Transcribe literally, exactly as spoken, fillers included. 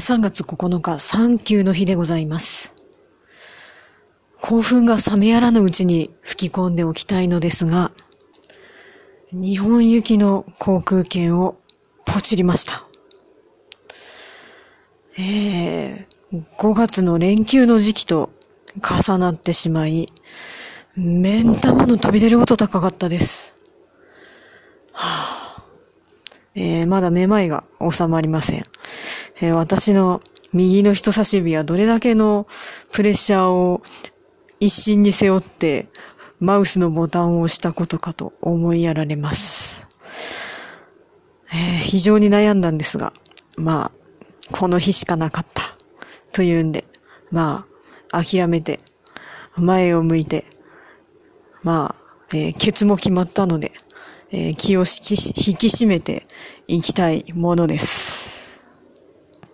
さんがつここのか、産休の日でございます。興奮が冷めやらぬうちに吹き込んでおきたいのですが、日本行きの航空券をポチりました。えー、ごがつの連休の時期と重なってしまい、目ん玉の飛び出る音高かったです。はあ、えー、まだめまいが収まりません。えー、私の右の人差し指はどれだけのプレッシャーを一身に背負ってマウスのボタンを押したことかと思いやられます。えー、非常に悩んだんですが、まあ、この日しかなかったというんで、まあ、諦めて前を向いて、まあ、えー、ケツも決まったので、えー、気を引き、引き締めていきたいものです。